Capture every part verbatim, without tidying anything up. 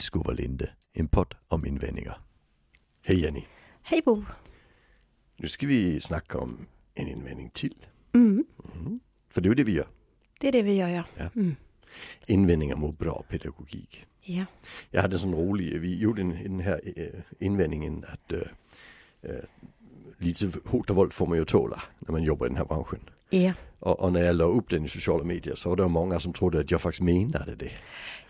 Tillskovalinde, en podd om invändningar. Hej Jenny. Hej Bo. Nu ska vi snacka om en invändning till. Mm. Mm. För det är det vi gör. Det är det vi gör, ja. Ja. Mm. Invändningar mot bra pedagogik. Ja. Jag hade en sån rolig, vi gjorde den här invändningen att uh, uh, lite hot och våld får man ju tåla när man jobbar i den här branschen. Ja. Och, och när jag la upp den i sociala medier så var det många som trodde att jag faktiskt menade det.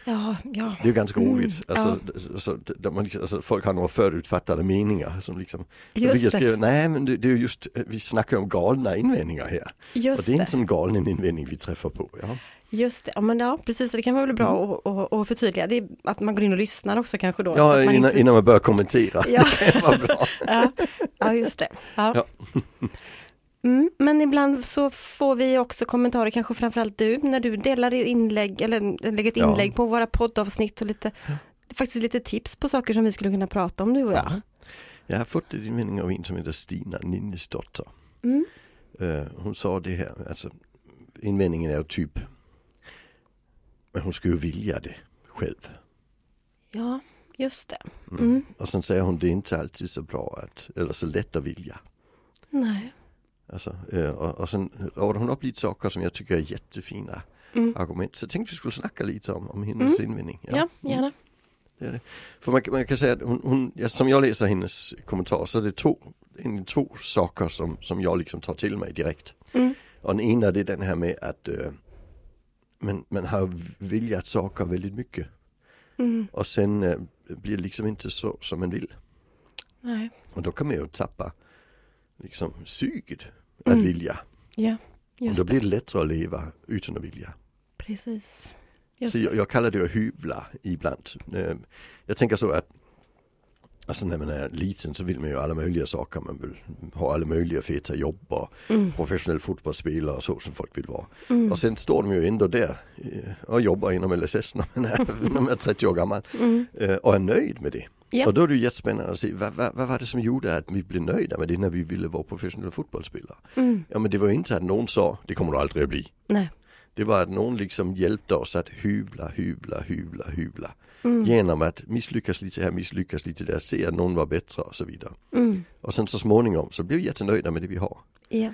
Ja, ja. Det är ganska roligt. Mm, alltså, ja. så, där man, alltså, folk har några förutfattade meningar. Som liksom, just det. Jag skrev, nej, men det, det är just, vi snackar om galna invändningar här. Just och det är det. Inte som galen invändning vi träffar på. Ja. Just det, ja, men ja, precis. Det kan vara väl bra mm. att, att förtydliga. Det är att man går in och lyssnar också kanske då. Ja, man innan, inte... innan man börjar kommentera. Ja, det var bra. Ja. Ja, just det. Ja. Ja. Mm, men ibland så får vi också kommentarer, kanske framförallt du, när du delar inlägg, eller lägger ett inlägg ja. på våra poddavsnitt och lite, ja. faktiskt lite tips på saker som vi skulle kunna prata om nu och jag. Ja. Jag har fått en invändning av en som heter Stina Ninnisdotter. Mm. Uh, hon sa det här, alltså invändningen är typ, men hon skulle ju vilja det själv. Ja, just det. Mm. Mm. Och sen säger hon, det är inte alltid så bra att, eller så lätt att vilja. Nej. Alltså, och, och sen radar hon upp lite saker som jag tycker är jättefina mm. argument. Så jag tänkte vi skulle snacka lite om, om hennes mm. invändning. Ja, ja gärna. Mm. Det är det. För man, man kan säga att hon, hon, ja, som jag läser hennes kommentar så är det två, en, två saker som, som jag liksom tar till mig direkt. Mm. Och den ena det är den här med att uh, man, man har viljat saker väldigt mycket. Mm. Och sen uh, blir det liksom inte så som man vill. Nej. Och då kan man ju tappa liksom suget. Att mm. vilja. Ja, just och då blir det lättare att leva utan att vilja. Precis. Just så jag, jag kallar det att hyvla ibland. Jag tänker så att alltså när man är liten så vill man ju alla möjliga saker. Man vill ha alla möjliga feta jobb och mm. professionell fotbollsspelare och så som folk vill vara. Mm. Och sen står de ju ändå där och jobbar inom L S S när man är, när man är trettio år gammal mm. och är nöjd med det. Ja. Och då är det ju jättespännande att se, vad, vad, vad var det som gjorde att vi blev nöjda med det när vi ville vara professionella fotbollsspelare? Mm. Ja, men det var ju inte att någon sa, det kommer du aldrig att bli. Nej. Det var att någon liksom hjälpte oss att hyvla, hyvla, hyvla, hyvla. Mm. Genom att misslyckas lite här, misslyckas lite där, se att någon var bättre och så vidare. Mm. Och sen så småningom så blev vi jättenöjda med det vi har. Ja.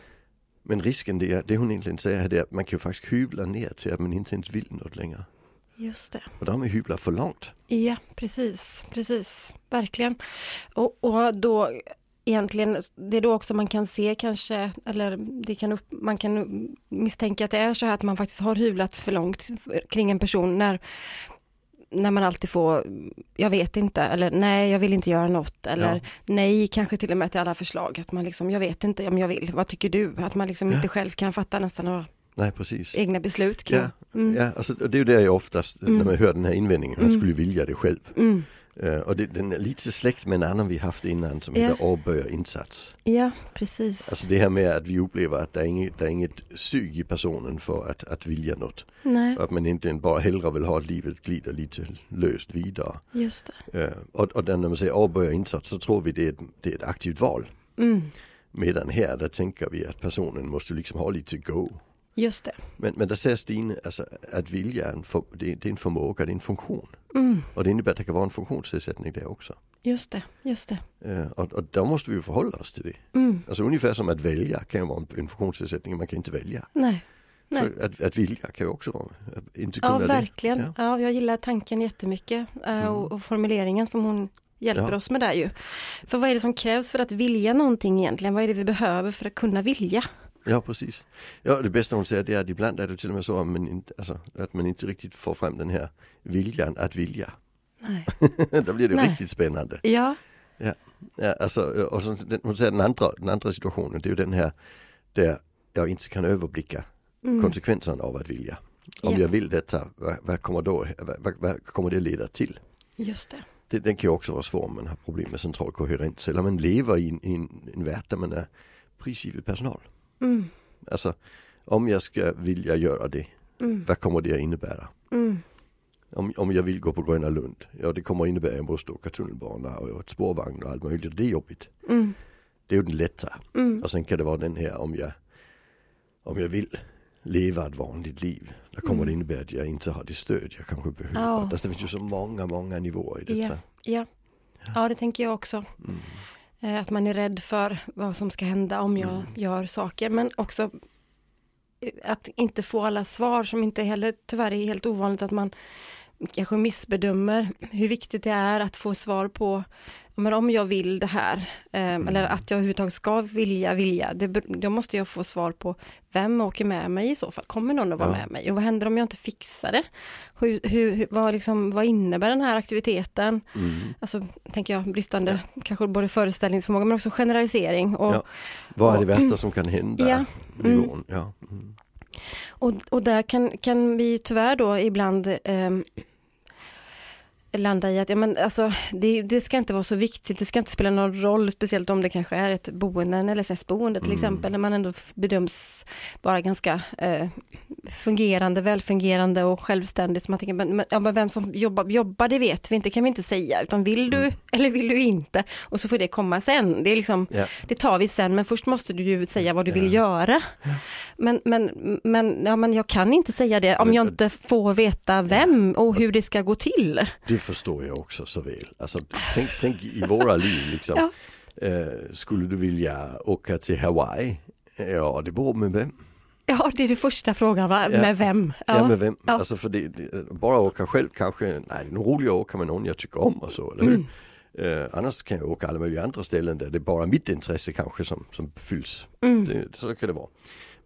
Men risken det är, det hon egentligen säger är att man kan ju faktiskt hyvla ner till att man inte ens vill något längre. Just det. Och då har man hyvlat för långt. Ja, precis. Precis. Verkligen. Och, och då egentligen, det är då också man kan se kanske, eller det kan upp, man kan misstänka att det är så här att man faktiskt har hyvlat för långt kring en person när, när man alltid får, jag vet inte, eller nej, jag vill inte göra något, eller ja. nej, kanske till och med till alla förslag. Att man liksom, jag vet inte om jag vill, vad tycker du? Att man liksom ja. inte själv kan fatta nästan några... Nej, precis. Egna beslut. Kan... Ja, mm. ja alltså, det är ju det jag oftast mm. när man hör den här invändningen. Man mm. skulle vilja det själv. Mm. Uh, och det, den är lite släkt med en annan vi haft innan som yeah. heter avböjarinsats. Ja, precis. Alltså det här med att vi upplever att det är inget, det är inget sug i personen för att, att vilja något. Nej. Och att man inte bara hellre vill ha att livet glider lite löst vidare. Just det. Uh, och, och när man säger avböjarinsats så tror vi det är ett, det är ett aktivt val. Mm. Medan här där tänker vi att personen måste liksom ha lite go. Just det. Men, men där säger Stine alltså, att viljan, det, det är en förmåga, det är en funktion. Mm. Och det innebär att det kan vara en funktionsnedsättning där också. Just det, just det. Uh, och, och då måste vi ju förhålla oss till det. Mm. Alltså ungefär som att välja kan ju vara en, en funktionsnedsättning, man kan inte välja. Nej. Nej. Att, att vilja kan ju också vara inte kunna. Ja, verkligen. Ja. Ja, jag gillar tanken jättemycket uh, och, och formuleringen som hon hjälper ja. oss med där ju. För vad är det som krävs för att vilja någonting egentligen? Vad är det vi behöver för att kunna vilja? Ja, precis. Ja, det bästa hon säger det är att ibland är det till och med så att man inte, alltså, att man inte riktigt får fram den här viljan att vilja. Nej. Då blir det Nej. riktigt spännande. Ja. Ja, ja alltså, och så, den, hon säger den andra, den andra situationen, det är ju den här där jag inte kan överblicka mm. konsekvenserna av att vilja. Om ja. jag vill detta, vad, vad kommer då, vad, vad kommer det leda till? Just det. det. Den kan ju också vara svår om man har problem med central koherens. Eller om man lever i en, i en, en värld där man är prisgivet personal. Mm. Alltså, om jag ska vilja göra det, mm. vad kommer det att innebära? Mm. Om, om jag vill gå på Gröna Lund, ja det kommer att innebära att jag måste åka tunnelbana och ett spårvagn och allt möjligt, det är jobbigt. Mm. Det är ju den lätta. Mm. Och sen kan det vara den här, om jag, om jag vill leva ett vanligt liv, Det kommer mm. innebära att jag inte har det stöd jag kanske behöver. Ja. Det finns ju så många, många nivåer i detta. Ja, ja. ja det tänker jag också. Mm. Att man är rädd för vad som ska hända om jag mm. gör saker. Men också att inte få alla svar, som inte heller tyvärr är helt ovanligt, att man kanske missbedömer hur viktigt det är att få svar på men om jag vill det här, eh, mm. eller att jag överhuvudtaget ska vilja, vilja. Det, då måste jag få svar på vem åker med mig i så fall. Kommer någon att vara ja. med mig? Och vad händer om jag inte fixar det? Hur, hur, vad, liksom, vad innebär den här aktiviteten? Mm. Alltså, tänker jag, bristande ja. kanske både föreställningsförmåga men också generalisering. Och, ja. Vad är det och, bästa som kan hända? Ja. Mm. Ja. Mm. Och, och där kan, kan vi tyvärr då ibland... Eh, landa i att ja, men alltså, det, det ska inte vara så viktigt, det ska inte spela någon roll, speciellt om det kanske är ett boende, en L S S-boende till mm. exempel, när man ändå bedöms vara ganska eh, fungerande, välfungerande och självständigt. Så man tänker, men, ja, men vem som jobbar, jobbar det vet vi inte, kan vi inte säga, utan vill du mm. eller vill du inte, och så får det komma sen. Det är liksom, yeah. det tar vi sen, men först måste du ju säga vad du yeah. vill göra. Yeah. Men, men, men, ja, men jag kan inte säga det om men, jag inte får veta vem och hur det ska gå till. Det förstår jag också så väl. Alltså, tänk, tänk i våra liv. Liksom. Ja. Eh, skulle du vilja åka till Hawaii? Ja, det beror med vem? Ja, det är den första frågan. Va? Ja. Med vem? Ja, ja med vem? Ja. Alltså, för det, det, bara åka själv kanske, nej, det är nog roligare att åka med någon jag tycker om och så, eller hur? Mm. Eh, annars kan jag åka alla möjliga andra ställen där det är bara mitt intresse kanske som, som fylls. Mm. Det, så kan det vara.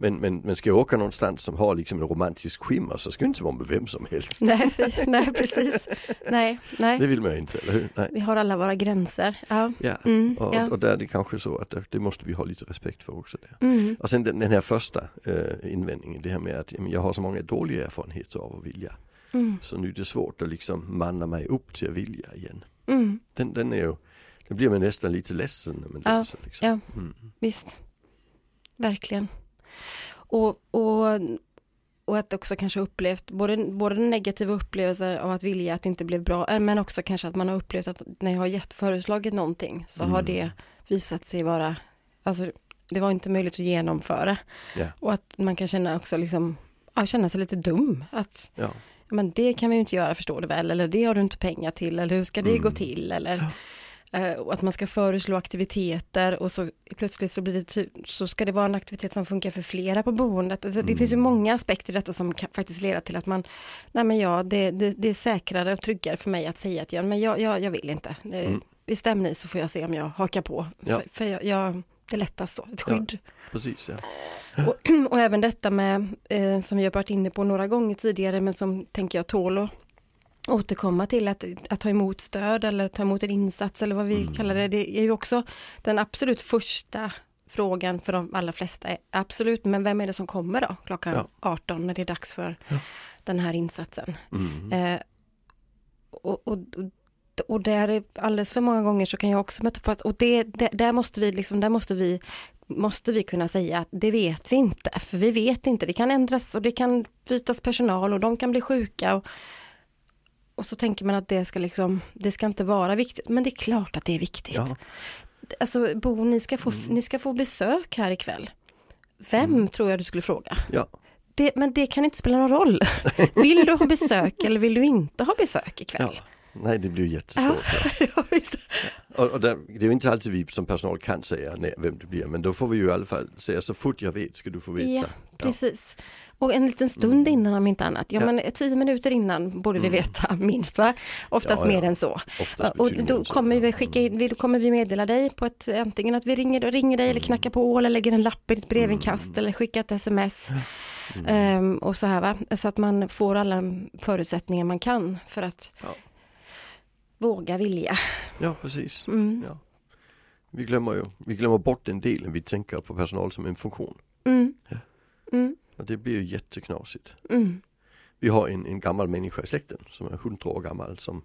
Men, men, men ska jag åka någonstans som har liksom en romantisk skimmer, så ska det inte vara med vem som helst. Nej, nej precis. Nej, nej. Det vill man inte, eller hur? Nej. Vi har alla våra gränser. Ja, ja. Mm, och, ja. och där är det kanske så att det måste vi ha lite respekt för också. Där. Mm. Och sen den, den här första äh, invändningen, det här med att jag har så många dåliga erfarenheter av att vilja. Mm. Så nu är det svårt att liksom manna mig upp till att vilja igen. Mm. Den, den är ju, den blir man nästan lite ledsen när man ja. läser. Liksom. Ja, mm. visst. Verkligen. Och, och, och att också kanske upplevt både, både negativa upplevelser av att vilja att det inte blev bra, men också kanske att man har upplevt att när jag har gett föreslaget någonting så mm. har det visat sig vara, alltså det var inte möjligt att genomföra. Yeah. Och att man kan känna också liksom, ja, känna sig lite dum. Att ja. men det kan vi ju inte göra, förstår du väl, eller det har du inte pengar till, eller hur ska det mm. gå till, eller... Ja. Och att man ska föreslå aktiviteter och så plötsligt så, blir det ty- så ska det vara en aktivitet som funkar för flera på boendet. Alltså, det mm. finns ju många aspekter i detta som kan faktiskt leda till att man, nej men ja, det, det, det är säkrare och tryggare för mig att säga att jag, men jag, jag, jag vill inte. Mm. Bestäm ni så får jag se om jag hakar på. Ja. För, för jag, jag, det lättas så, ett skydd. Ja, precis, ja. Och, och även detta med, eh, som vi har varit inne på några gånger tidigare, men som tänker jag tål och återkomma till att, att ta emot stöd eller ta emot en insats eller vad vi mm. kallar det. Det är ju också den absolut första frågan för de allra flesta. Är, absolut, men vem är det som kommer då klockan ja. arton när det är dags för ja. den här insatsen? Mm. Eh, och, och, och där alldeles för många gånger så kan jag också möta på att, och det, det, där måste vi liksom, där måste vi måste vi kunna säga att det vet vi inte, för vi vet inte, det kan ändras och det kan bytas personal och de kan bli sjuka och Och så tänker man att det ska, liksom, det ska inte vara viktigt. Men det är klart att det är viktigt. Ja. Alltså, Bo, ni ska, få, mm. ni ska få besök här ikväll. Vem mm. tror jag du skulle fråga? Ja. Det, men det kan inte spela någon roll. Vill du ha besök eller vill du inte ha besök ikväll? Ja. Nej, det blir ju jättesvårt. Ja. Ja, visst. Ja. Och, och där, det är ju inte alltid vi som personal kan säga nej, vem det blir. Men då får vi ju i alla fall säga så fort jag vet ska du få veta. Ja, precis. Ja. Och en liten stund innan om inte annat. Ja, ja. men tio minuter innan borde vi veta minst, va? Oftast ja, ja. mer än så. Och då kommer vi, skicka in, då kommer vi meddela dig på ett, antingen att vi ringer, och ringer dig mm. eller knackar på eller lägger en lapp i ett brevinkast mm. eller skickar ett sms. Mm. Um, och så här, va? Så att man får alla förutsättningar man kan för att ja. våga vilja. Ja, precis. Mm. Ja. Vi glömmer ju, vi glömmer bort den delen vi tänker på personal som en funktion. Mm. Ja. Mm. Och det blir ju jätteknasigt. Mm. Vi har en, en gammal människa i släkten som är hundra år gammal som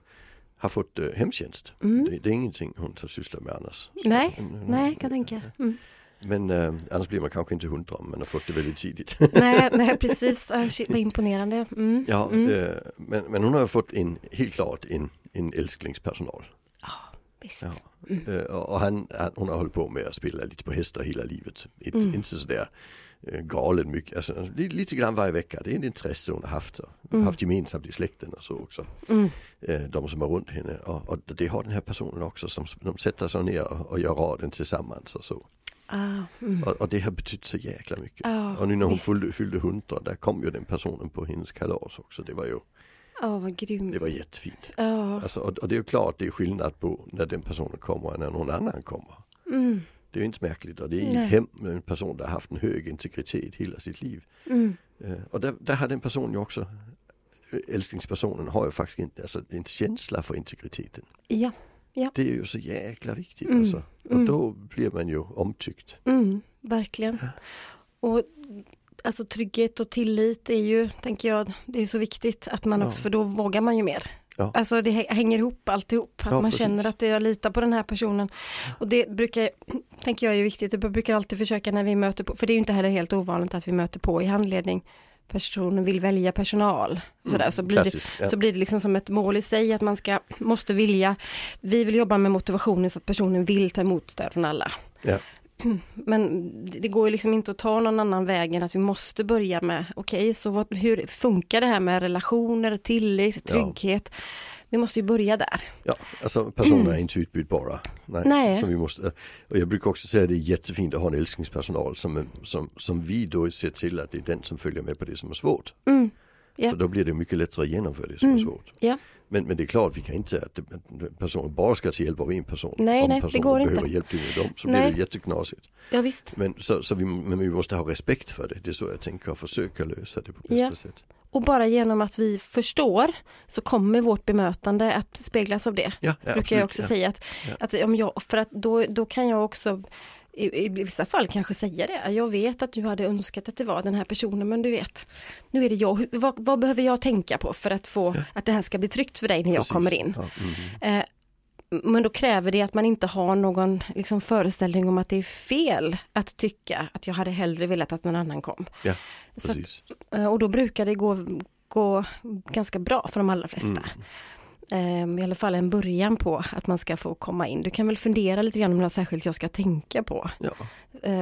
har fått uh, hemtjänst. Mm. Det, det är ingenting hon sysslar med annars. Nej, så, mm, nej kan jag tänka. Mm. Men uh, annars blir man kanske inte hundra om man har fått det väldigt tidigt. Nej, nej precis. Det var imponerande. Mm. Ja, mm. Uh, men, men hon har fått en, helt klart en, en älsklingspersonal. Ja, faktiskt. Ja. Mm. Och han, han, hon har hållit på med att spela lite på hästar hela livet. Ett, mm. Inte sådär galen mycket. Alltså, lite grann varje vecka. Det är en intresse hon har haft. Mm. Haft gemensamt i släkten och så också. Mm. De som är runt henne. Och, och det har den här personen också. Som, de sätter sig ner och, och gör raden tillsammans och så. Ah, mm. och, och det har betytt så jäkla mycket. Ah, och nu när hon fyllde, fyllde hundra, där kom ju den personen på hennes kalas också. Det var ju... Oh, vad grymt. Det var jättefint. Oh. Alltså, och, och det är ju klart det är skillnad på när den personen kommer och när någon annan kommer. Mm. Det är ju inte märkligt. Och det är ett hem med en person där har haft en hög integritet hela sitt liv. Mm. Uh, och där, där har den personen ju också, älsklingspersonen har ju faktiskt inte, alltså, en känsla för integriteten. Ja. Ja. Det är ju så jäkla viktigt. Mm. Alltså. Och mm. då blir man ju omtyckt. Mm, verkligen. Ja. Och... Alltså trygghet och tillit är ju, tänker jag, det är så viktigt att man också, ja. För då vågar man ju mer. Ja. Alltså det hänger ihop alltihop, att ja, man precis. Känner att jag litar på den här personen. Och det brukar, tänker jag är viktigt, det brukar alltid försöka när vi möter på, för det är ju inte heller helt ovanligt att vi möter på i handledning. Personen vill välja personal. Sådär. Mm, så, blir det, ja. Så blir det liksom som ett mål i sig att man ska, måste vilja, vi vill jobba med motivationen så att personen vill ta emot stöd från alla. Ja. Men det går ju liksom inte att ta någon annan väg än att vi måste börja med okej, okay, så vad, hur funkar det här med relationer, tillit, trygghet? Ja. Vi måste ju börja där. Ja, alltså personer är inte utbytbara. Nej. Nej. Som vi måste, och jag brukar också säga att det är jättefint att ha en älskningspersonal som, som, som vi då ser till att det är den som följer med på det som är svårt. Mm. Ja. Så då blir det mycket lättare att genomföra det som mm. är svårt. Ja. Men, men det är klart, vi kan inte säga att personen bara ska hjälpa av en person. Nej, om nej, personen det går behöver inte. Hjälp med dem så nej. Blir det jätteknasigt. Ja, visst. Men, så, så vi, men vi måste ha respekt för det. Det är så jag tänker att försöka lösa det på bästa ja. Sätt. Och bara genom att vi förstår så kommer vårt bemötande att speglas av det. Ja, ja, brukar absolut. Jag också ja. Säga. Att, ja. Att om jag, för att då, då kan jag också... I, i vissa fall kanske säga det. Jag vet att du hade önskat att det var den här personen, men du vet, nu är det jag. Vad, vad behöver jag tänka på för att få ja. Att det här ska bli tryggt för dig när jag precis. Kommer in? Ja. Mm. Eh, men då kräver det att man inte har någon liksom, föreställning om att det är fel att tycka att jag hade hellre velat att någon annan kom. Ja, precis. Så att, och då brukar det gå, gå ganska bra för de allra flesta. Mm. I alla fall en början på att man ska få komma in. Du kan väl fundera lite grann om något särskilt jag ska tänka på. Ja.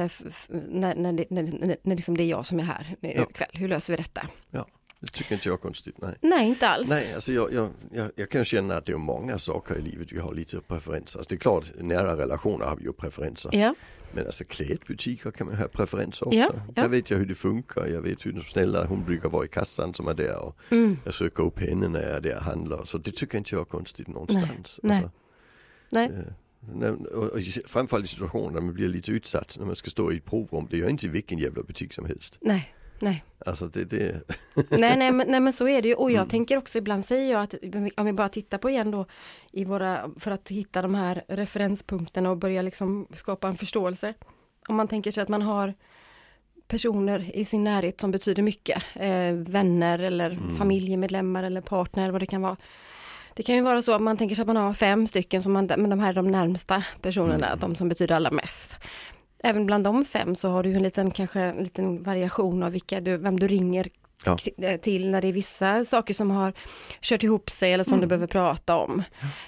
F- f- när när, när, när, när liksom det är jag som är här ja. Kväll. Hur löser vi detta? Ja, det tycker inte jag konstigt. Nej, nej inte alls. Nej, alltså jag, jag, jag, jag kan känna att det är många saker i livet vi har lite preferenser. Alltså det är klart, nära relationer har vi ju preferenser. Ja. Men alltså klädbutiker kan man ha preferenser också. Ja, ja. Jag vet jag hur det funkar. Jag vet hur de snälla hon brukar vara i kassan som är där. Och mm. jag söker upp henne när jag är där och handlar. Så det tycker jag inte jag är konstigt någonstans. Nej. Alltså, nej. Eh, och, och framförallt i situationer där man blir lite utsatt. När man ska stå i ett provrum. Det gör inte i vilken jävla butik som helst. Nej. Nej. Alltså det, det... nej, nej, men, nej men så är det ju. Och jag mm. tänker också, ibland säger jag att om vi bara tittar på igen då i våra, för att hitta de här referenspunkterna och börja liksom skapa en förståelse. Om man tänker sig att man har personer i sin närhet som betyder mycket. Eh, vänner eller mm. familjemedlemmar eller partner eller vad det kan vara. Det kan ju vara så att man tänker sig att man har fem stycken som man, men de här är de närmsta personerna, mm. de som betyder allra mest. Även bland de fem så har du en liten, kanske en liten variation av vilka du, vem du ringer ja. k- till när det är vissa saker som har kört ihop sig eller som mm. du behöver prata om.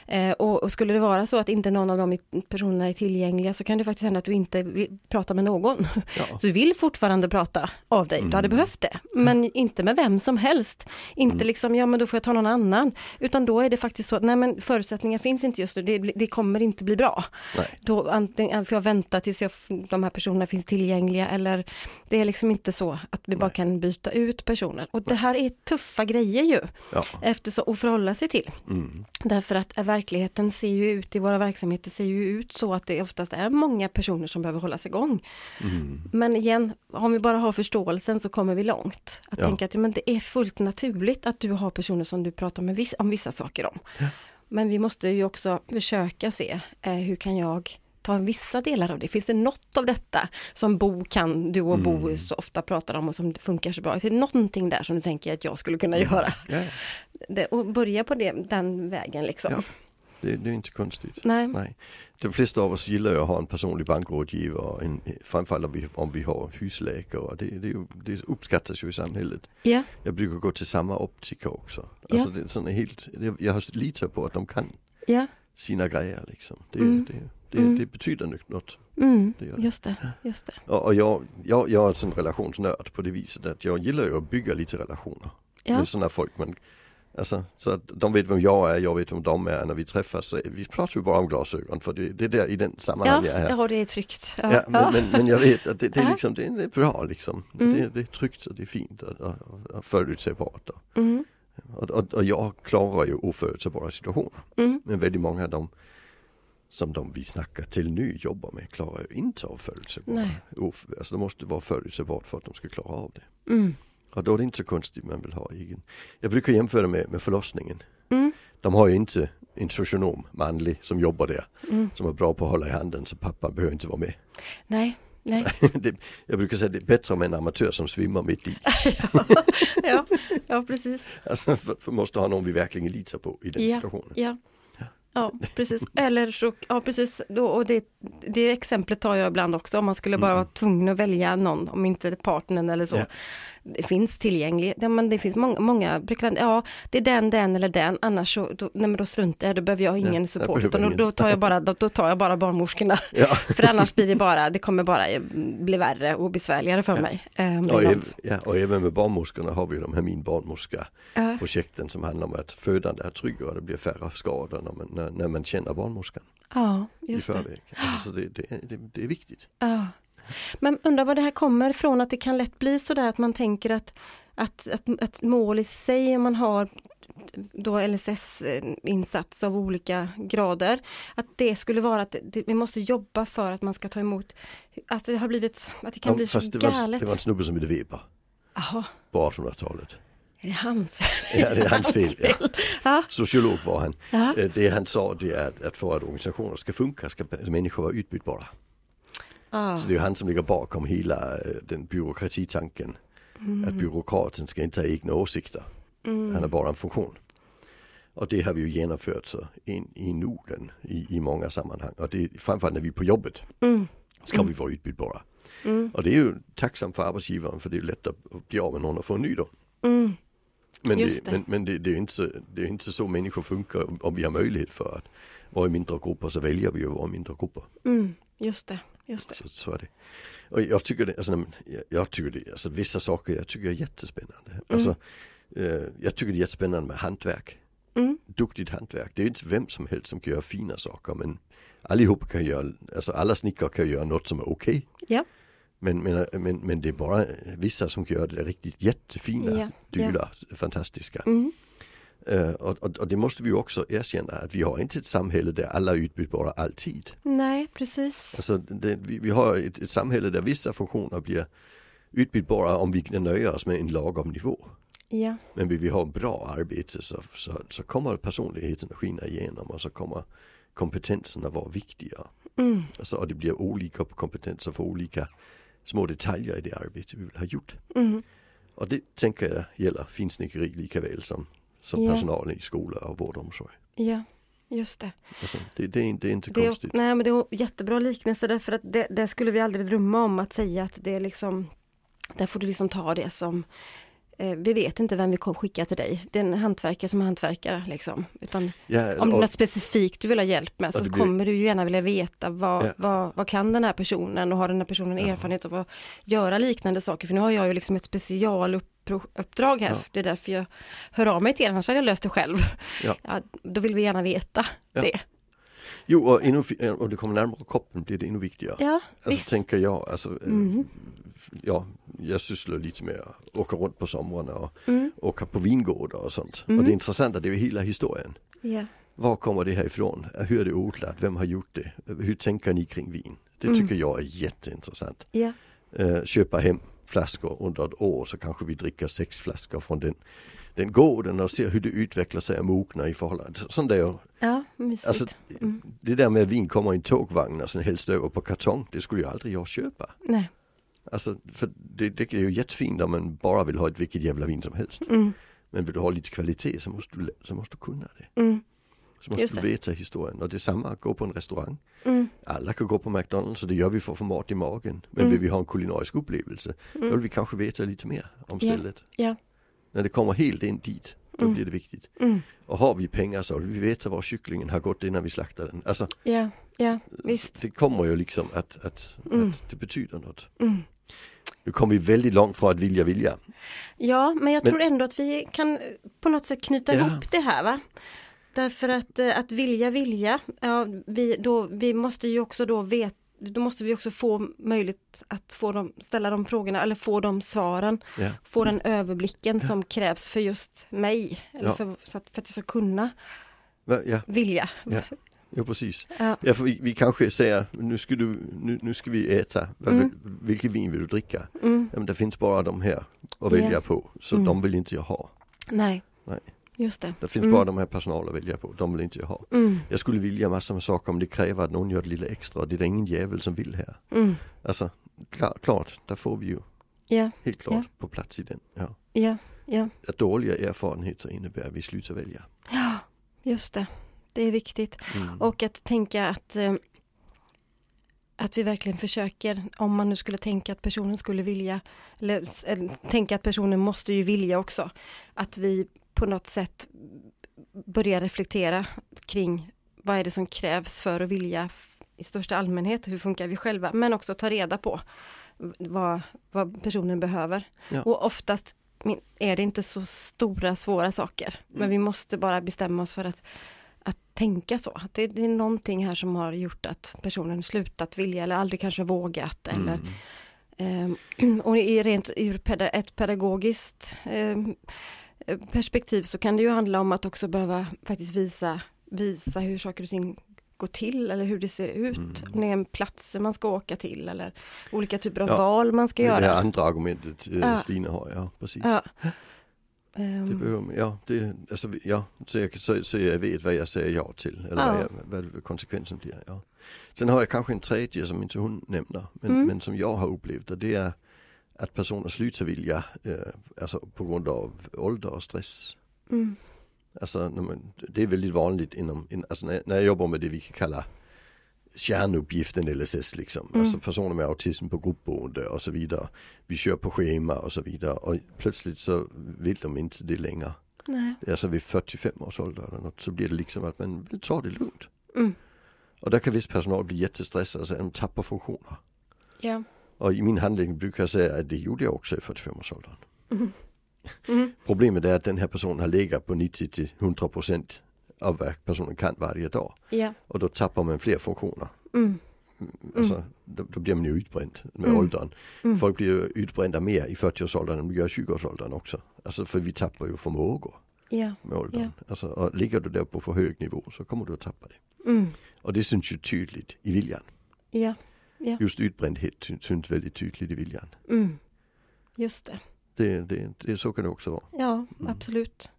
Ja. Eh, och, och skulle det vara så att inte någon av de personerna är tillgängliga så kan det faktiskt hända att du inte pratar med någon. Ja. Så du vill fortfarande prata av dig, mm. du hade behövt det. Men mm. inte med vem som helst. Inte mm. liksom, ja men då får jag ta någon annan. Utan då är det faktiskt så att nej men förutsättningar finns inte just nu, det, det kommer inte bli bra. Nej. Då antingen får jag vänta tills jag de här personerna finns tillgängliga eller det är liksom inte så att vi bara nej. Kan byta ut personer. Och det här är tuffa grejer ju ja. Eftersom, att förhålla sig till. Mm. Därför att verkligheten ser ju ut i våra verksamheter ser ju ut så att det oftast är många personer som behöver hållas igång. Mm. Men igen, om vi bara har förståelsen så kommer vi långt. Att ja. Tänka att men det är fullt naturligt att du har personer som du pratar med viss, om vissa saker om. Ja. Men vi måste ju också försöka se eh, hur kan jag ta vissa delar av det. Finns det något av detta som Bo kan, du och Bo mm. så ofta pratar om och som funkar så bra? Finns det någonting där som du tänker att jag skulle kunna göra? Ja, ja. Det, och börja på det, den vägen liksom. Ja. Det, det är inte konstigt. Nej. Nej. De flesta av oss gillar att ha en personlig bankrådgivare, en, framförallt om vi, om vi har husläkare. Det, det, det uppskattas ju i samhället. Ja. Jag brukar gå till samma optiker också. Alltså, ja. Det är sån helt, jag har litat på att de kan. Ja. sina grejer liksom. Det, mm. det, det, mm. det betyder något. Mm. Det gör det. Just det, just det. Och, och jag, jag, jag är alltså en relationsnörd på det viset att jag gillar ju att bygga lite relationer. Ja. Med sådana folk man... Alltså, så att de vet vem jag är, jag vet vem de är när vi träffas. Så vi pratar ju bara om glasögon för det, det är där i den sammanhang ja, jag är. Ja, det är tryggt. Ja, ja, men, men, men jag vet att det, det, är, liksom, det är bra liksom. Mm. Det, det är tryggt och det är fint och, och, och förutsägbart. Och, mm. och, och, och jag klarar ju oförutsägbara situationer. Mm. Men väldigt många av dem som de vi snackar till nu jobbar med klarar ju inte av förutsägbara. Of, alltså det måste vara förutsägbart för att de ska klara av det. Mm. Och då är det inte så konstigt man vill ha egen. Jag brukar jämföra med, med förlossningen. Mm. De har ju inte en socionom, manlig, som jobbar där. Mm. Som är bra på att hålla i handen så pappa behöver inte vara med. Nej, nej. Det, jag brukar säga att det är bättre med en amatör som svimmar mitt i. ja, ja, ja, precis. Alltså, för, för måste ha någon vi verkligen litar på i den ja, situationen. Ja. Ja, precis. Eller så, ja, precis. Då, och det, det exemplet tar jag ibland också. Om man skulle bara vara tvungen att välja någon, om inte partnern eller så. Ja. Det finns tillgänglig. Ja, men det finns många, många ja, det är den, den eller den. Annars så, då, nej, men då struntar jag, då behöver jag ingen ja, support. Jag utan ingen. Då, då, tar jag bara, då, då tar jag bara barnmorskorna. Ja. För annars blir det bara, det kommer bara bli värre och besvärligare för ja. mig. Eh, och, ev, ja, och även med barnmorskorna har vi de här min barnmorska-projekten ja. som handlar om att födande är tryggare och det blir färre skador när man när man känner barnmorskan. Ja, just det. Alltså det, det, det. Det är viktigt. Ja. Men undrar vad det här kommer från, att det kan lätt bli så där att man tänker att, att, att, att mål i sig, om man har då L S S-insats av olika grader, att det skulle vara att det, vi måste jobba för att man ska ta emot, att det har blivit, att det kan ja, bli så det galet. Var, det var en snubbe som hette Weber. Jaha. På artonhundratalet. Är det hans fel? Ja, det är hans fel. Ja. Ja. Sociolog var han. Ja. Det han sa det är att för att organisationer ska funka ska människor vara utbytbara. Ah. Så det är han som ligger bakom hela den byråkratitanken. Mm. Att byråkraten ska inte ha egna åsikter. Mm. Han är bara en funktion. Och det har vi ju genomfört så in i Norden i, i många sammanhang. Och det är framförallt när vi är på jobbet. Mm. Ska vi vara utbytbara. Mm. Och det är ju tacksamt för arbetsgivaren för det är lätt att bli av med någon och få en ny då. Mm. Men, det, det. men, men det, det, är inte så, det är inte så människor funkar om vi har möjlighet för att vara i mindre grupper så väljer vi att vara i mindre grupper. Mm, just det, just det. Så, så är det. Och jag tycker det, alltså, jag, jag tycker det, alltså vissa saker jag tycker är jättespännande. Mm. Alltså, eh, jag tycker det är jättespännande med hantverk. Mm. Duktigt hantverk. Det är inte vem som helst som kan göra fina saker men allihop kan göra, alltså alla snickare kan göra något som är okej. Okay. Ja. Men, men, men, men det är bara vissa som gör det riktigt jättefina, yeah, dyra, yeah. fantastiska. Mm. Uh, och, och, och det måste vi också erkänna att vi har inte ett samhälle där alla är utbytbara alltid. Nej, precis. Alltså, det, vi, vi har ett, ett samhälle där vissa funktioner blir utbytbara om vi nöjer oss med en lagom nivå. Yeah. Men vi, vi har bra arbete så, så, så kommer personligheten att skina igenom och så kommer kompetensen att vara viktigare. Mm. Alltså, och det blir olika kompetenser för olika små detaljer i det arbete vi vill ha gjort. Mm. Och det tänker jag gäller finsnickeri lika väl som, som yeah. personalen i skola och vårdomsorg. Ja, yeah, just det. Alltså, det, det, är, det är inte det, konstigt. Nej, men det är jättebra liknelse därför att det, det skulle vi aldrig drömma om att säga att det är liksom, där får du liksom ta det som eh, vi vet inte vem vi kommer skicka till dig. Det är en hantverkare som är hantverkare liksom. Utan ja, om och, något specifikt du vill ha hjälp med så blir, kommer du ju gärna vilja veta vad, ja. vad, vad kan den här personen och har den här personen ja. erfarenhet av att göra liknande saker. För nu har jag ju liksom ett specialuppdrag här. Ja. Det är därför jag hör av mig till er, annars hade jag löst det själv. Ja. Ja, då vill vi gärna veta ja. det. Jo, och ännu, om det kommer närmare koppen blir det ännu viktigare. Ja, alltså, visst. Tänker jag, alltså, mm. ja, jag sysslar lite med att åka runt på somrarna och mm. åka på vingårdar och sånt. Mm. Och det intressanta, det är ju hela historien. Yeah. Var kommer det här ifrån? Hur är det odlat? Vem har gjort det? Hur tänker ni kring vin? Det tycker mm. jag är jätteintressant. Yeah. Uh, köpa hem flaskor under ett år så kanske vi dricker sex flaskor från den. Den gården och ser hur det utvecklar sig och mognar i förhållande. Sånt där. Ja, mysigt. Alltså, mm. det där med att vin kommer i en tågvagn och sen helst över på kartong, det skulle ju aldrig jag köpa. Nej. Alltså, för det, det är ju jättefint om man bara vill ha ett vilket jävla vin som helst. Mm. Men vill du ha lite kvalitet så måste du, så måste du kunna det. Mm. Så måste du veta historien. Och det är samma att gå på en restaurang. Mm. Alla kan gå på McDonalds och det gör vi för att få mat i magen. Men mm. vill vi ha en kulinarisk upplevelse, mm. då vill vi kanske veta lite mer om stället. Ja, ja. När det kommer helt in dit Då mm. blir det viktigt. Mm. Och har vi pengar så vi vet så var kycklingen har gått innan vi slaktar den. Alltså, ja, ja, visst. Det kommer ju liksom att, att, mm. att det betyder något. Mm. Nu kommer vi väldigt långt från att vilja vilja. Ja, men jag men, tror ändå att vi kan på något sätt knyta ja. ihop det här, va? Därför att, att vilja vilja, ja, vi, då, vi måste ju också då veta, då måste vi också få möjlighet att få dem, ställa de frågorna eller få de svaren, yeah. få den överblicken yeah. som krävs för just mig eller ja. för, så att, för att jag ska kunna ja. vilja. Ja, ja precis. Ja. Ja, för vi, vi kanske säger, nu ska, du, nu, nu ska vi äta, mm. vilket vin vill du dricka? Mm. Ja, men det finns bara de här att välja yeah. på, så mm. de vill inte jag ha. Nej. Nej. Just det. Det finns mm. bara de här personal att välja på. De vill inte jag ha. Mm. Jag skulle vilja massor med saker om det kräver att någon gör det lilla extra. Det är ingen jävel som vill här. Mm. Alltså, klart, klart, där får vi ju yeah. helt klart yeah. på plats i den. Ja. Yeah. Yeah. Dåliga erfarenheter innebär att vi slutar välja. Ja, just det. Det är viktigt. Mm. Och att tänka att, eh, att vi verkligen försöker, om man nu skulle tänka att personen skulle vilja, eller, eller tänka att personen måste ju vilja också, att vi på något sätt börja reflektera kring vad är det som krävs för att vilja i största allmänhet, hur funkar vi själva, men också ta reda på vad, vad personen behöver. Ja. Och oftast är det inte så stora, svåra saker, mm. men vi måste bara bestämma oss för att, att tänka så. Att det, det är någonting här som har gjort att personen slutat vilja eller aldrig kanske vågat mm. eller... Um, och i rent ur peda- ett pedagogiskt um, perspektiv så kan det ju handla om att också behöva faktiskt visa, visa hur saker och ting går till eller hur det ser ut. Mm. Om det är en plats man ska åka till eller olika typer av ja, val man ska det göra. Det är andra argumentet ja. Stina har, ja precis. Ja. Det behöver, ja, det, alltså, ja, så, jag, så, så jag vet vad jag säger ja till eller ja. vad, jag, vad konsekvensen blir. Ja. Sen har jag kanske en tredje som inte hon nämner men, mm. men som jag har upplevt och det är att personer slutar vilja eh, alltså på grund av ålder och stress. Mm. Alltså, när man, det är väldigt vanligt inom, in, alltså när, jag, när jag jobbar med det vi kallar kärnuppgiften L S S. Liksom. Mm. Alltså personer med autism på gruppboende och så vidare. Vi kör på schema och så vidare. Och plötsligt så vill de inte det längre. Nej. Alltså vid fyrtiofem års ålder eller något, så blir det liksom att man vill ta det lugnt. Mm. Och där kan viss personal bli jättestressad och så de tappar funktioner. Ja. Och i min handling brukar jag säga att det gjorde jag också i fyrtiofem-årsåldern. Mm. Mm. Problemet är att den här personen har legat på nittio till hundra procent av vad personen kan varje dag. Yeah. Och då tappar man fler funktioner. Mm. Alltså, mm. då, då blir man ju utbränd med mm. åldern. Mm. Folk blir utbrända mer i fyrtio-årsåldern än de gör i tjugo-årsåldern också. Alltså, för vi tappar ju förmågor yeah. med åldern. Yeah. Alltså, och ligger du där på för hög nivå så kommer du att tappa det. Mm. Och det syns ju tydligt i viljan. Ja. Yeah. Ja. Just utbrändhet syns väldigt tydligt i viljan. Mm. Just det. Det, det, det. Så kan det också vara. Ja, mm. absolut.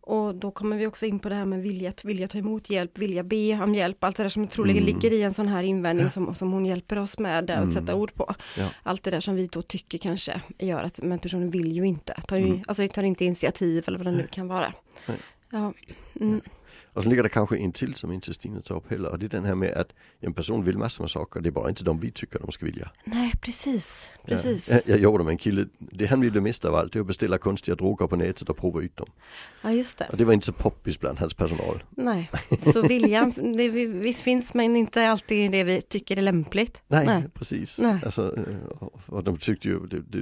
Och då kommer vi också in på det här med vilja, vilja ta emot hjälp, vilja be om hjälp. Allt det där som troligen mm. ligger i en sån här invändning ja. som, som hon hjälper oss med där, mm. att sätta ord på. Ja. Allt det där som vi då tycker kanske gör att men personen vill ju inte. Tar ju, mm. Alltså vi tar inte initiativ eller vad det nu kan vara. Nej. Ja. Mm. Ja. Och så ligger det kanske en till som inte Stina tar upp heller. Och det är den här med att en person vill massor med saker. Det är bara inte de vi tycker de ska vilja. Nej, precis. precis. Ja. Jag gjorde med en kille. Det han ville mest av allt. Det var att beställa konstiga droger på nätet och prova ut dem. Ja, just det. Och det var inte så poppis bland hans personal. Nej, så viljan. Det, visst finns men inte alltid det vi tycker är lämpligt. Nej, Nej. precis. Nej. Alltså, och de tyckte ju,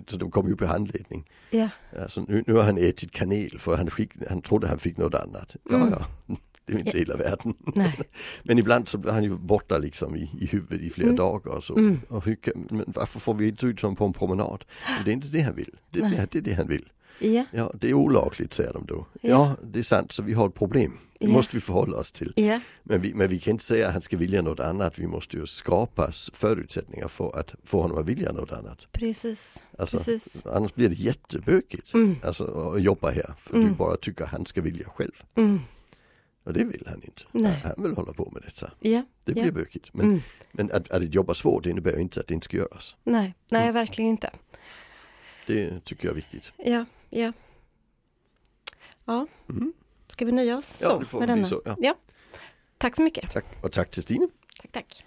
så de kom ju på handledning. Ja. Alltså, nu, nu har han ätit kanel för han, skick, han trodde han fick något annat. Ja, mm. ja. Det är inte hela världen. Men ibland så är han ju borta liksom i, i huvudet i flera mm. dagar. Och så. Mm. Och hur kan, men varför får vi inte ut som på en promenad? Men det är inte det han vill. Det är det, det, är det han vill. Ja. Ja, det är olagligt, säger de då. Ja. ja, det är sant. Så vi har ett problem. Det ja. måste vi förhålla oss till. Ja. Men, vi, men vi kan inte säga att han ska vilja något annat. Vi måste ju skapa förutsättningar för att få honom att vilja något annat. Precis. Alltså, Precis. Annars blir det jättebökigt mm. alltså, att jobba här. För mm. du bara tycker att han ska vilja själv. Mm. Och det vill han inte. Nej. Han vill hålla på med detta. Ja, det blir ja. bökigt. Men, mm. men att, att jobba svårt innebär ju inte att det inte ska göras. Nej, nej mm. verkligen inte. Det tycker jag är viktigt. Ja, ja. ja. Mm. Ska vi nöja oss ja, så med denna? Så, ja. Ja. Tack så mycket. Tack. Och tack till Stine. Tack, tack.